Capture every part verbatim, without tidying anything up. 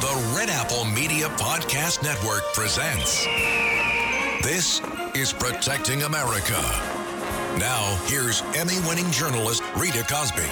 The Red Apple Media Podcast Network presents... This is Protecting America. Now, here's Emmy-winning journalist Rita Cosby.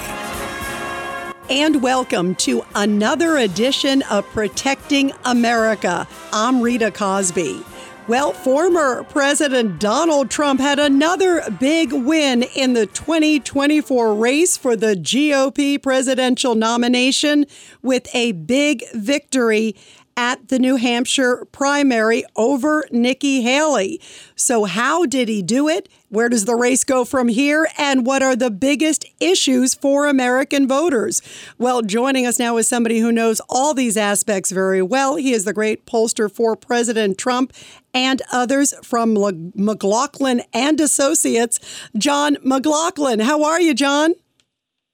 And welcome to another edition of Protecting America. I'm Rita Cosby. Well, former President Donald Trump had another big win in the twenty twenty-four race for the G O P presidential nomination with a big victory at the New Hampshire primary over Nikki Haley. So how did he do it? Where does the race go from here? And what are the biggest issues for American voters? Well, joining us now is somebody who knows all these aspects very well. He is the great pollster for President Trump and others from McLaughlin and Associates, John McLaughlin. How are you, John?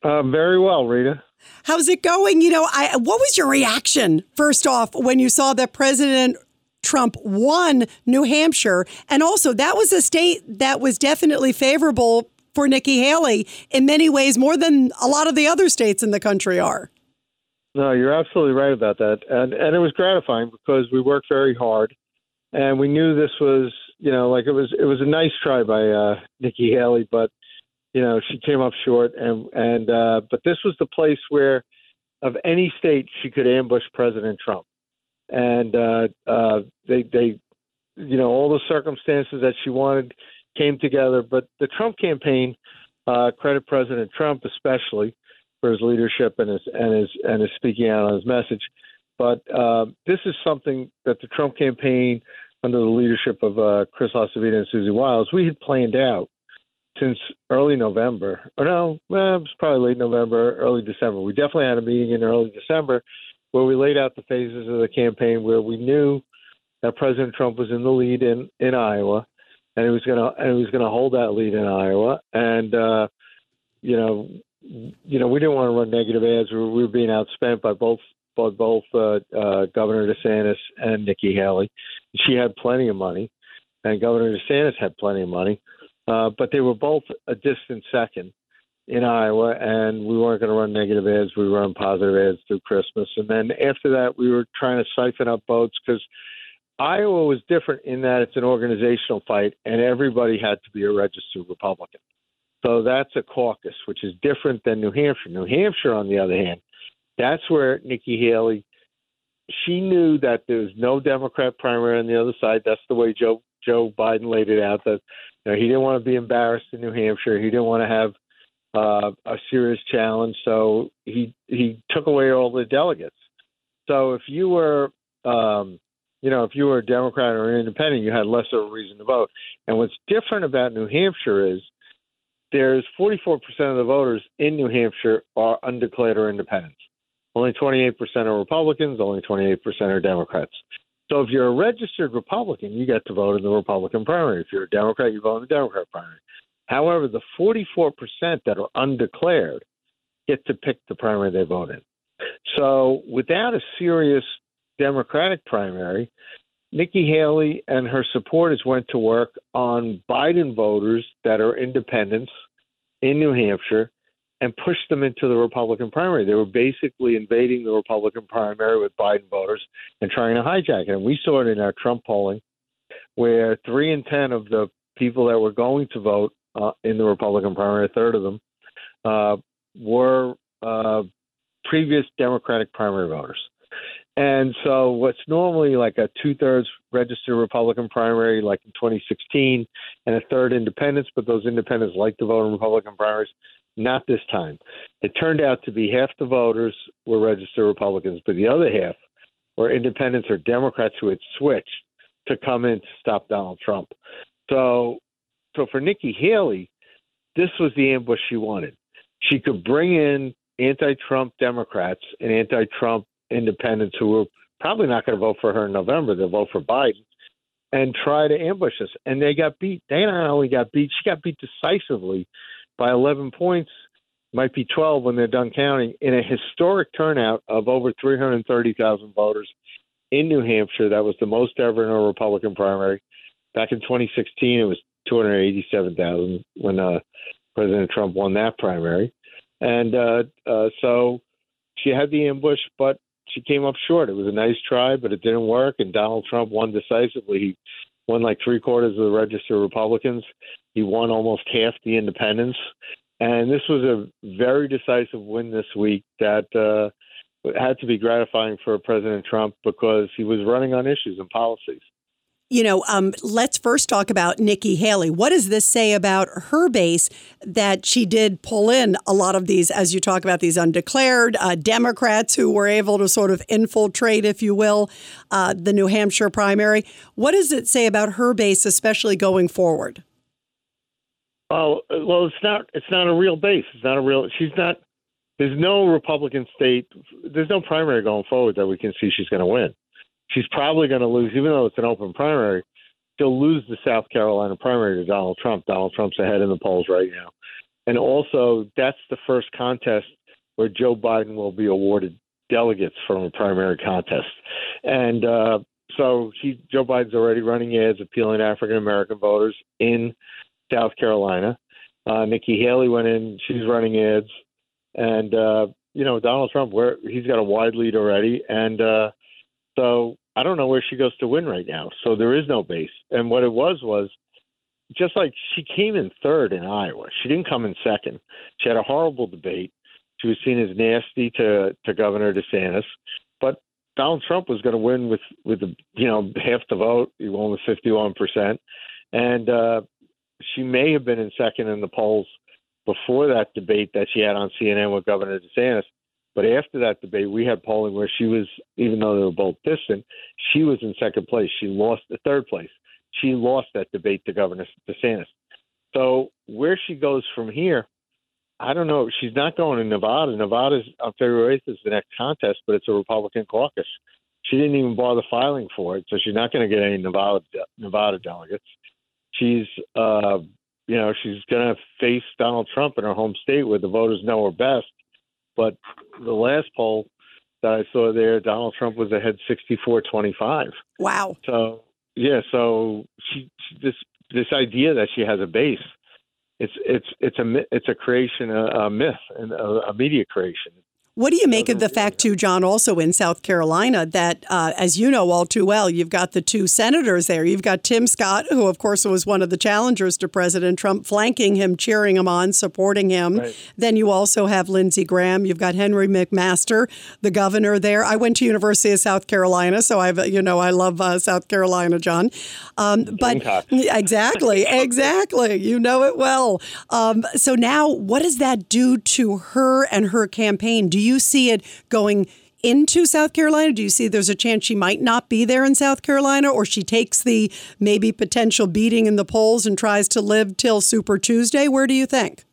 Uh, very well, Rita. How's it going? You know, I, what was your reaction, first off, when you saw that President Trump won New Hampshire? And also, that was a state that was definitely favorable for Nikki Haley in many ways, more than a lot of the other states in the country are. No, you're absolutely right about that. And, and it was gratifying because we worked very hard and we knew this was, you know, like it was it was a nice try by uh, Nikki Haley, but you know, she came up short, and and uh, but this was the place where, of any state, she could ambush President Trump, and uh, uh, they they, you know, all the circumstances that she wanted came together. But the Trump campaign, uh, credit President Trump especially for his leadership and his and his and his speaking out on his message. But uh, this is something that the Trump campaign, under the leadership of uh, Chris Lascevita and Susie Wiles, we had planned out since early November, or no, well, it was probably late November, early December. We definitely had a meeting in early December where we laid out the phases of the campaign where we knew that President Trump was in the lead in, in Iowa, and he was going to and he was going to hold that lead in Iowa. And uh, you know, you know, we didn't want to run negative ads. We were, we were being outspent by both by both uh, uh, Governor DeSantis and Nikki Haley. She had plenty of money, and Governor DeSantis had plenty of money. Uh, but they were both a distant second in Iowa, and we weren't going to run negative ads. We were on positive ads through Christmas. And then after that, we were trying to siphon up votes because Iowa was different in that it's an organizational fight, and everybody had to be a registered Republican. So that's a caucus, which is different than New Hampshire. New Hampshire, on the other hand, that's where Nikki Haley, she knew that there was no Democrat primary on the other side. That's the way Joe Joe Biden laid it out, that you know, he didn't want to be embarrassed in New Hampshire. He didn't want to have uh, a serious challenge. So he he took away all the delegates. So if you were, um, you know, if you were a Democrat or an independent, you had less of a reason to vote. And what's different about New Hampshire is there's forty-four percent of the voters in New Hampshire are undeclared or independents. Only twenty-eight percent are Republicans. Only twenty-eight percent are Democrats. So if you're a registered Republican, you get to vote in the Republican primary. If you're a Democrat, you vote in the Democrat primary. However, the forty-four percent that are undeclared get to pick the primary they vote in. So without a serious Democratic primary, Nikki Haley and her supporters went to work on Biden voters that are independents in New Hampshire and pushed them into the Republican primary. They were basically invading the Republican primary with Biden voters and trying to hijack it. And we saw it in our Trump polling, where three in ten of the people that were going to vote uh, in the Republican primary, a third of them, uh, were uh, previous Democratic primary voters. And so what's normally like a two-thirds registered Republican primary, like in twenty sixteen, and a third independents, but those independents like to vote in Republican primaries, not this time. It turned out to be half the voters were registered Republicans, but the other half were independents or Democrats who had switched to come in to stop Donald Trump. So, so for Nikki Haley, this was the ambush she wanted. She could bring in anti-Trump Democrats and anti-Trump independents who are probably not going to vote for her in November. They'll vote for Biden and try to ambush us. And they got beat. They not only got beat, she got beat decisively by eleven points, might be twelve when they're done counting, in a historic turnout of over three hundred thirty thousand voters in New Hampshire. That was the most ever in a Republican primary. Back in twenty sixteen, it was two hundred eighty-seven thousand when uh, President Trump won that primary. And uh, uh, so she had the ambush, but she came up short. It was a nice try, but it didn't work. And Donald Trump won decisively. He won like three quarters of the registered Republicans. He won almost half the independents. And this was a very decisive win this week that uh, had to be gratifying for President Trump because he was running on issues and policies. You know, um, let's first talk about Nikki Haley. What does this say about her base that she did pull in a lot of these, as you talk about, these undeclared uh, Democrats who were able to sort of infiltrate, if you will, uh, the New Hampshire primary? What does it say about her base, especially going forward? Oh, well, it's not it's not a real base. It's not a real she's not. There's no Republican state. There's no primary going forward that we can see she's going to win. She's probably going to lose, even though it's an open primary, she'll lose the South Carolina primary to Donald Trump. Donald Trump's ahead in the polls right now. And also, that's the first contest where Joe Biden will be awarded delegates from a primary contest. And uh, so he, Joe Biden's already running ads appealing to African-American voters in South Carolina. Uh, Nikki Haley went in. She's running ads. And, uh, you know, Donald Trump, where he's got a wide lead already. And uh, so... I don't know where she goes to win right now. So there is no base. And what it was was just like she came in third in Iowa. She didn't come in second. She had a horrible debate. She was seen as nasty to, to Governor DeSantis. But Donald Trump was going to win with, with you know, half the vote. He won with fifty-one percent. And uh, she may have been in second in the polls before that debate that she had on C N N with Governor DeSantis. But after that debate, we had polling where she was, even though they were both distant, she was in second place. She lost the third place. She lost that debate to Governor DeSantis. So where she goes from here, I don't know. She's not going to Nevada. Nevada's on February eighth is the next contest, but it's a Republican caucus. She didn't even bother filing for it, so she's not going to get any Nevada Nevada delegates. She's, uh, you know, she's going to face Donald Trump in her home state where the voters know her best. But the last poll that I saw there, Donald Trump was ahead sixty-four twenty-five. Wow. So, yeah, so she, this this idea that she has a base, it's it's it's a it's a creation, a, a myth, and a, a media creation. What do you make of the fact, too, John, also in South Carolina, that, uh, as you know all too well, you've got the two senators there. You've got Tim Scott, who, of course, was one of the challengers to President Trump, flanking him, cheering him on, supporting him. Right. Then you also have Lindsey Graham. You've got Henry McMaster, the governor there. I went to University of South Carolina, so I, you know, I love uh, South Carolina, John. Um, but exactly, exactly. You know it well. Um, so now what does that do to her and her campaign? Do you Do you see it going into South Carolina? Do you see there's a chance she might not be there in South Carolina, or she takes the maybe potential beating in the polls and tries to live till Super Tuesday? Where do you think?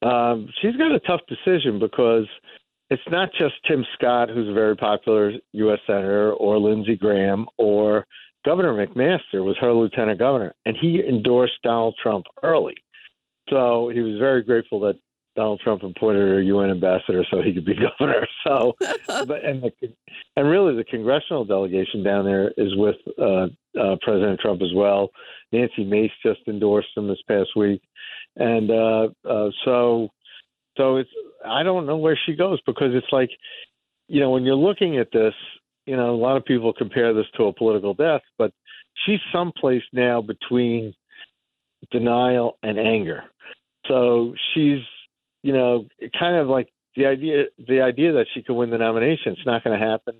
Um, she's got a tough decision because it's not just Tim Scott, who's a very popular U S senator, or Lindsey Graham, or Governor McMaster was her lieutenant governor, and he endorsed Donald Trump early. So he was very grateful that Donald Trump appointed her U N ambassador so he could be governor. So, but and the, and really the congressional delegation down there is with uh, uh, President Trump as well. Nancy Mace just endorsed him this past week, and uh, uh, so so it's I don't know where she goes because it's like, you know, when you're looking at this, you know, a lot of people compare this to a political death, but she's someplace now between denial and anger. So she's, you know, kind of like the idea the idea that she could win the nomination. It's not going to happen.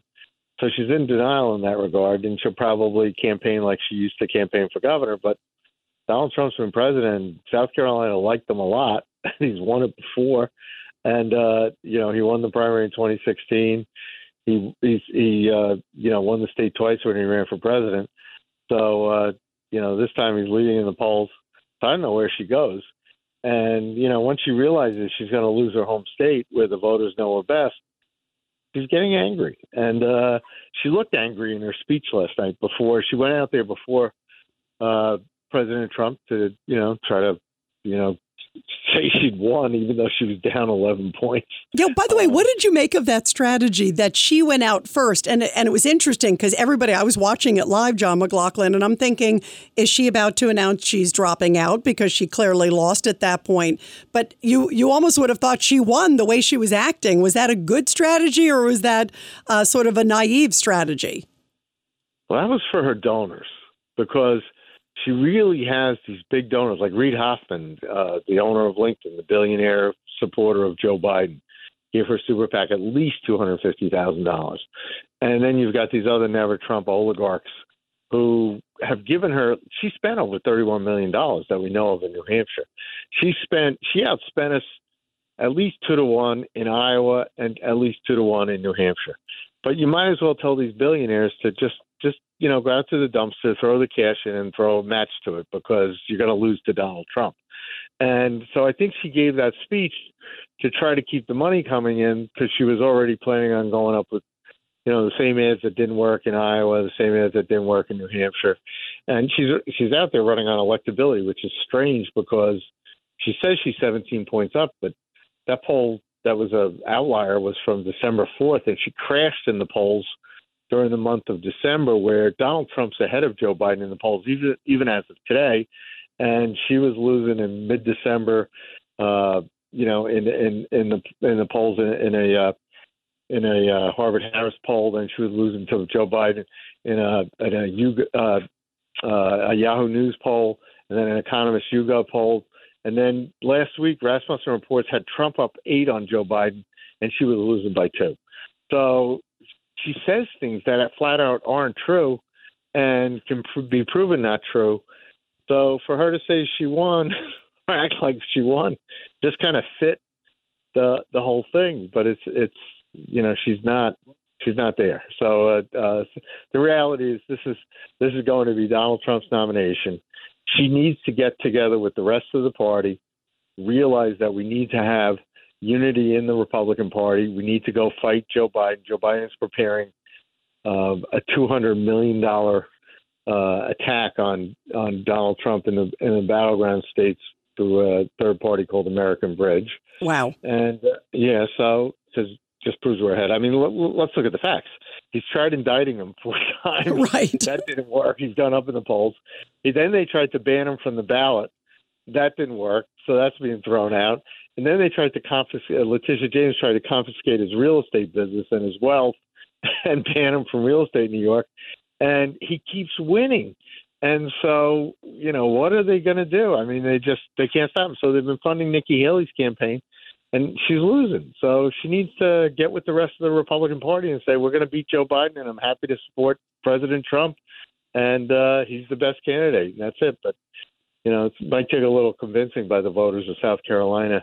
So she's in denial in that regard, and she'll probably campaign like she used to campaign for governor. But Donald Trump's been president. South Carolina liked him a lot. He's won it before. And, uh, you know, he won the primary in twenty sixteen. He, he, he uh, you know, won the state twice when he ran for president. So, uh, you know, this time he's leading in the polls. So I don't know where she goes. And, you know, once she realizes she's going to lose her home state where the voters know her best, she's getting angry. And uh, she looked angry in her speech last night before she went out there before uh, President Trump to, you know, try to, you know, say she'd won, even though she was down eleven points. Yeah. By the way, what did you make of that strategy that she went out first? And and it was interesting because everybody, I was watching it live, John McLaughlin, and I'm thinking, is she about to announce she's dropping out because she clearly lost at that point? But you, you almost would have thought she won the way she was acting. Was that a good strategy or was that uh, sort of a naive strategy? Well, that was for her donors because she really has these big donors like Reed Hoffman, uh, the owner of LinkedIn, the billionaire supporter of Joe Biden, gave her super PAC at least two hundred fifty thousand dollars. And then you've got these other never Trump oligarchs who have given her, she spent over thirty-one million dollars that we know of in New Hampshire. She spent, she outspent us at least two to one in Iowa and at least two to one in New Hampshire. But you might as well tell these billionaires to just, just, you know, go out to the dumpster, throw the cash in and throw a match to it because you're going to lose to Donald Trump. And so I think she gave that speech to try to keep the money coming in because she was already planning on going up with, you know, the same ads that didn't work in Iowa, the same ads that didn't work in New Hampshire. And she's she's out there running on electability, which is strange because she says she's seventeen points up, but that poll that was an outlier was from December fourth, and she crashed in the polls during the month of December, where Donald Trump's ahead of Joe Biden in the polls, even even as of today, and she was losing in mid-December, uh, you know, in in in the in the polls in, in a uh, in a uh, Harvard-Harris poll, and she was losing to Joe Biden in a in a, uh, uh, a Yahoo News poll, and then an Economist YouGov poll, and then last week Rasmussen Reports had Trump up eight on Joe Biden, and she was losing by two. So she says things that flat out aren't true and can pr- be proven not true. So for her to say she won, or act like she won, just kind of fit the the whole thing. But it's, it's you know, she's not she's not there. So uh, uh, the reality is this is this is going to be Donald Trump's nomination. She needs to get together with the rest of the party, realize that we need to have unity in the Republican Party. We need to go fight Joe Biden. Joe Biden is preparing uh, a two hundred million dollars uh, attack on, on Donald Trump in the in the battleground states through a third party called American Bridge. Wow. And uh, yeah, so it just proves we're ahead. I mean, l- let's look at the facts. He's tried indicting him four times. Right. That didn't work. He's gone up in the polls. He, then they tried to ban him from the ballot. That didn't work. So that's being thrown out. And then they tried to confiscate, uh, Letitia James tried to confiscate his real estate business and his wealth and ban him from real estate in New York. And he keeps winning. And so, you know, what are they going to do? I mean, they just, they can't stop him. So they've been funding Nikki Haley's campaign and she's losing. So she needs to get with the rest of the Republican Party and say, we're going to beat Joe Biden and I'm happy to support President Trump. And uh, he's the best candidate. And that's it. But, you know, it might take a little convincing by the voters of South Carolina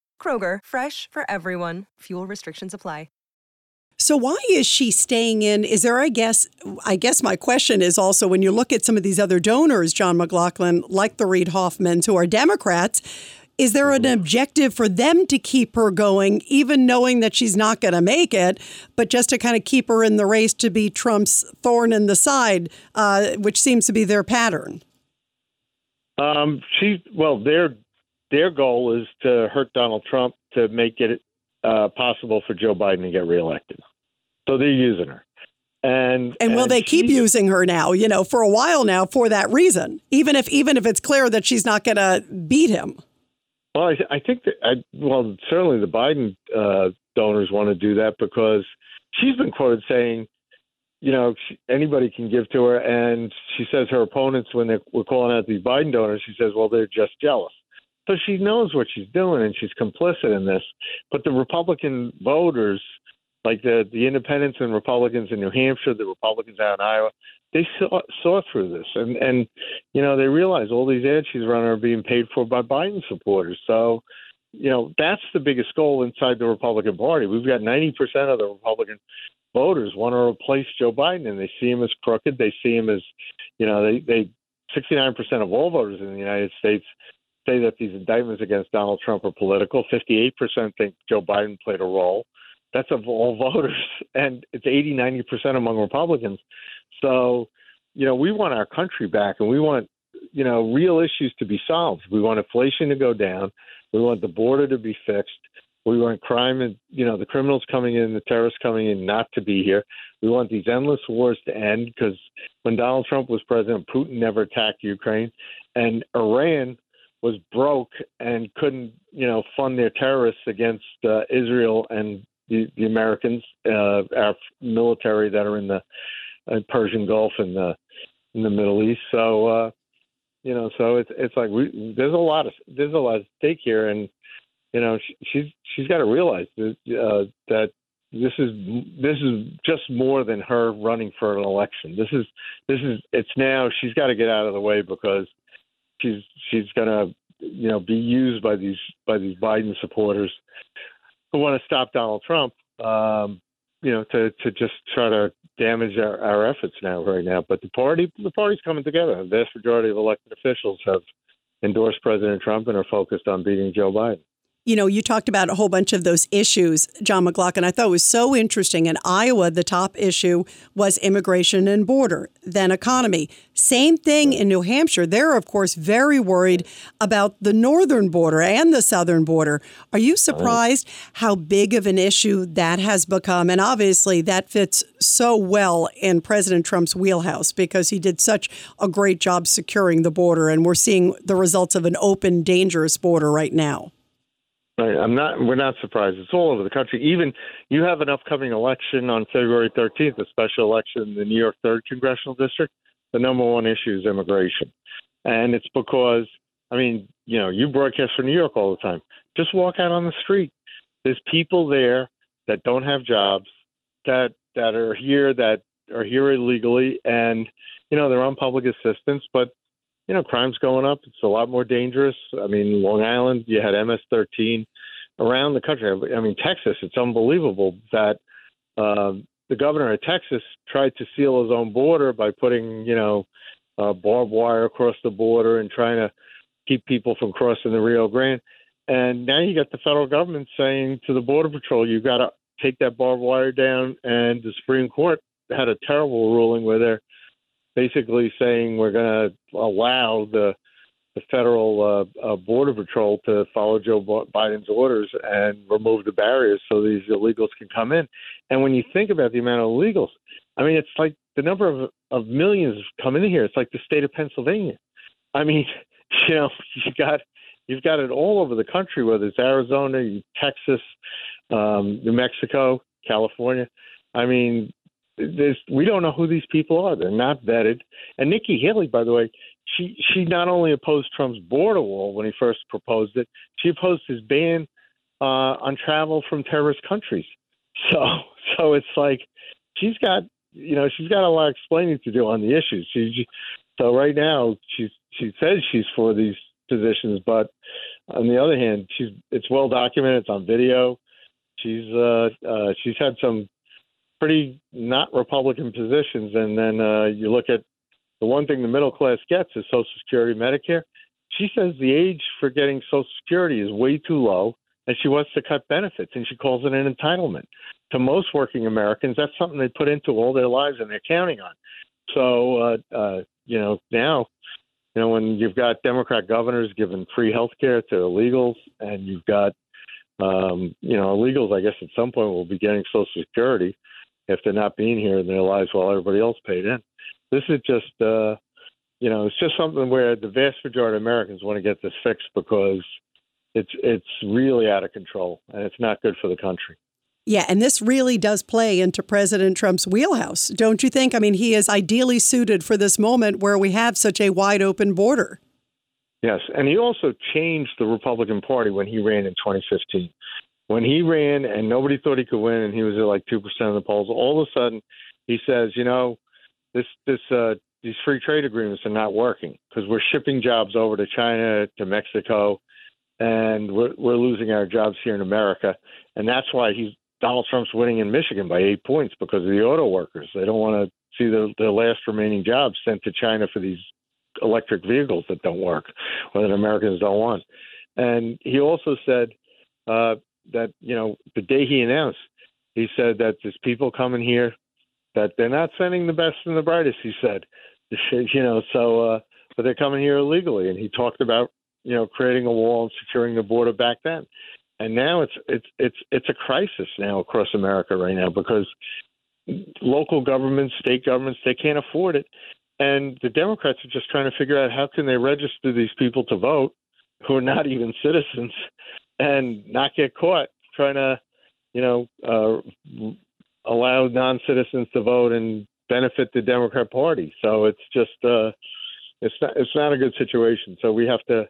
Kroger, fresh for everyone. Fuel restrictions apply. So why is she staying in? Is there, I guess, I guess my question is also when you look at some of these other donors, John McLaughlin, like the Reed Hoffmans, who are Democrats, is there an objective for them to keep her going, even knowing that she's not going to make it, but just to kind of keep her in the race to be Trump's thorn in the side, uh, which seems to be their pattern? Um, she, well, their their goal is to hurt Donald Trump to make it uh, possible for Joe Biden to get reelected. So they're using her. And, and will and they keep using her now, you know, for a while now for that reason, even if even if it's clear that she's not going to beat him? Well, I, th- I think that, I, well, certainly the Biden uh, donors want to do that because she's been quoted saying, you know, she, anybody can give to her. And she says her opponents, when they were calling out these Biden donors, she says, well, they're just jealous. So she knows what she's doing, and she's complicit in this. But the Republican voters, like the, the independents and Republicans in New Hampshire, the Republicans out in Iowa, they saw, saw through this. And, and, you know, they realize all these ads she's running are being paid for by Biden supporters. So, you know, that's the biggest goal inside the Republican Party. We've got ninety percent of the Republican voters want to replace Joe Biden, and they see him as crooked. They see him as, you know, they, they sixty-nine percent of all voters in the United States say that these indictments against Donald Trump are political. fifty-eight percent think Joe Biden played a role. That's of all voters, and it's eighty, ninety percent among Republicans. So, you know, we want our country back, and we want, you know, real issues to be solved. We want inflation to go down. We want the border to be fixed. We want crime and, you know, the criminals coming in, the terrorists coming in not to be here. We want these endless wars to end, because when Donald Trump was president, Putin never attacked Ukraine, and Iran was broke and couldn't, you know, fund their terrorists against uh, Israel and the, the Americans, uh, our military that are in the uh, Persian Gulf and the in the Middle East. So, uh, you know, so it's it's like we, there's a lot of there's a lot at stake here, and you know, she, she's she's got to realize that uh, that this is this is just more than her running for an election. This is this is it's now she's got to get out of the way, because she's she's gonna, you know, be used by these by these Biden supporters who want to stop Donald Trump, um, you know, to, to just try to damage our, our efforts now right now. But the party the party's coming together. The vast majority of elected officials have endorsed President Trump and are focused on beating Joe Biden. You know, you talked about a whole bunch of those issues, John McLaughlin. I thought it was so interesting. In Iowa, the top issue was immigration and border, then economy. Same thing in New Hampshire. They're, of course, very worried about the northern border and the southern border. Are you surprised how big of an issue that has become? And obviously, that fits so well in President Trump's wheelhouse, because he did such a great job securing the border. And we're seeing the results of an open, dangerous border right now. I'm not. We're not surprised. It's all over the country. Even you have an upcoming election on February thirteenth, a special election in the New York third Congressional District. The number one issue is immigration. And it's because, I mean, you know, you broadcast from New York all the time. Just walk out on the street. There's people there that don't have jobs, that that are here, that are here illegally. And, you know, they're on public assistance, but you know, crime's going up. It's a lot more dangerous. I mean, Long Island, you had M S thirteen around the country. I mean, Texas, it's unbelievable that uh, the governor of Texas tried to seal his own border by putting, you know, uh, barbed wire across the border and trying to keep people from crossing the Rio Grande. And now you got the federal government saying to the Border Patrol, you've got to take that barbed wire down. And the Supreme Court had a terrible ruling where they're basically saying we're going to allow the, the federal uh, uh, Border Patrol to follow Joe Biden's orders and remove the barriers so these illegals can come in. And when you think about the amount of illegals, I mean, it's like the number of, of millions come in here. It's like the state of Pennsylvania. I mean, you know, you got, you've got it all over the country, whether it's Arizona, Texas, um, New Mexico, California. I mean, There's, we don't know who these people are. They're not vetted. And Nikki Haley, by the way, she, she not only opposed Trump's border wall when he first proposed it, she opposed his ban uh, on travel from terrorist countries. So so it's like she's got, you know, she's got a lot of explaining to do on the issues. She, so right now she's she says she's for these positions, but on the other hand, she's it's well documented. It's on video. She's uh, uh, she's had some pretty not Republican positions. And then uh, you look at the one thing the middle class gets is Social Security, Medicare. She says the age for getting Social Security is way too low, and she wants to cut benefits, and she calls it an entitlement. To most working Americans, that's something they put into all their lives and they're counting on. So, uh, uh, you know, now, you know, when you've got Democrat governors giving free health care to illegals, and you've got, um, you know, illegals, I guess at some point will be getting Social Security if they're not being here in their lives while everybody else paid in. This is just, uh, you know, it's just something where the vast majority of Americans want to get this fixed, because it's it's really out of control and it's not good for the country. Yeah, and this really does play into President Trump's wheelhouse, don't you think? I mean, he is ideally suited for this moment where we have such a wide open border. Yes. And he also changed the Republican Party when he ran in twenty fifteen. When he ran and nobody thought he could win and he was at like two percent of the polls, all of a sudden he says, you know, this this uh, these free trade agreements are not working because we're shipping jobs over to China, to Mexico, and we're, we're losing our jobs here in America. And that's why he's Donald Trump's winning in Michigan by eight points because of the auto workers. They don't want to see their, their last remaining jobs sent to China for these electric vehicles that don't work or that Americans don't want. And he also said uh, that, you know, the day he announced, he said that there's people coming here that they're not sending the best and the brightest, he said, you know, so uh, but they're coming here illegally. And he talked about, you know, creating a wall and securing the border back then. And now it's it's it's it's a crisis now across America right now because local governments, state governments, they can't afford it. And the Democrats are just trying to figure out how can they register these people to vote who are not even citizens and not get caught trying to, you know, uh, allow non-citizens to vote and benefit the Democrat Party. So it's just uh, it's not it's not a good situation. So we have to,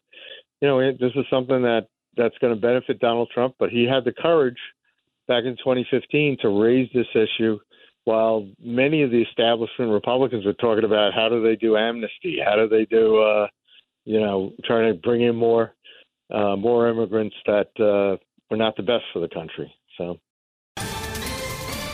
you know, it, this is something that. That's going to benefit Donald Trump, but he had the courage back in twenty fifteen to raise this issue while many of the establishment Republicans were talking about how do they do amnesty? How do they do, uh, you know, trying to bring in more uh, more immigrants that uh, were not the best for the country. So,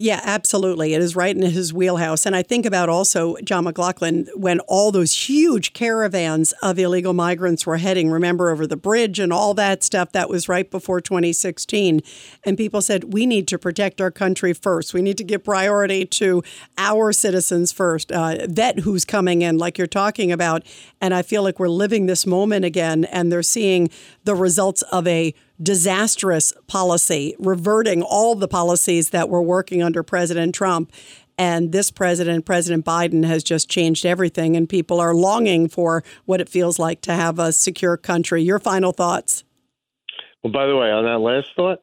Yeah, absolutely. It is right in his wheelhouse. And I think about also John McLaughlin when all those huge caravans of illegal migrants were heading, remember, over the bridge and all that stuff. That was right before twenty sixteen. And people said, we need to protect our country first. We need to give priority to our citizens first, uh, vet who's coming in, like you're talking about. And I feel like we're living this moment again, and they're seeing the results of a disastrous policy, reverting all the policies that were working under President Trump. And this president, President Biden, has just changed everything. And people are longing for what it feels like to have a secure country. Your final thoughts? Well, by the way, on that last thought,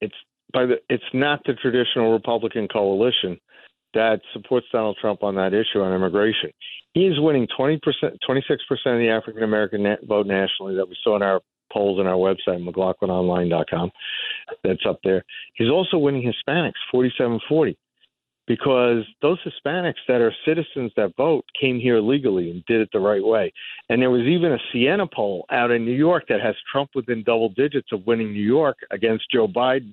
it's by the it's not the traditional Republican coalition that supports Donald Trump on that issue on immigration. He is winning twenty percent, twenty-six percent of the African-American vote nationally that we saw in our polls on our website, McLaughlin Online dot com. That's up there. He's also winning Hispanics, forty-seven forty, because those Hispanics that are citizens that vote came here legally and did it the right way. And there was even a Siena poll out in New York that has Trump within double digits of winning New York against Joe Biden,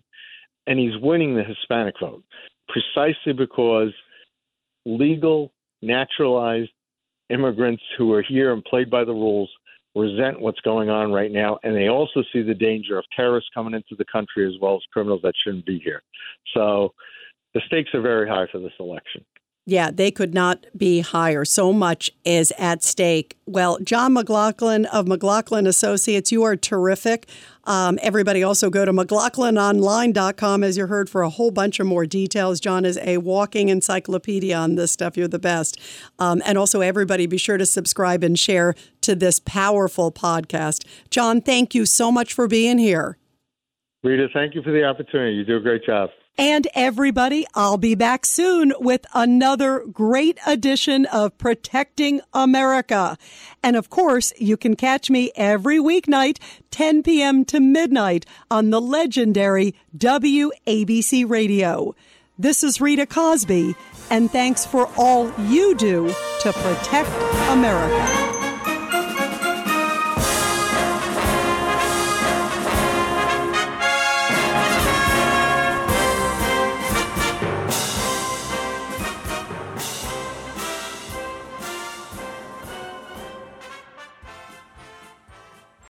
and he's winning the Hispanic vote precisely because legal, naturalized immigrants who are here and played by the rules resent what's going on right now, and they also see the danger of terrorists coming into the country as well as criminals that shouldn't be here. So the stakes are very high for this election. Yeah, they could not be higher. So much is at stake. Well, John McLaughlin of McLaughlin Associates, you are terrific. Um, everybody also go to McLaughlin Online dot com, as you heard, for a whole bunch of more details. John is a walking encyclopedia on this stuff. You're the best. Um, and also, everybody, be sure to subscribe and share to this powerful podcast. John, thank you so much for being here. Rita, thank you for the opportunity. You do a great job. And everybody, I'll be back soon with another great edition of Protecting America. And of course, you can catch me every weeknight, ten p.m. to midnight on the legendary W A B C Radio. This is Rita Cosby, and thanks for all you do to protect America.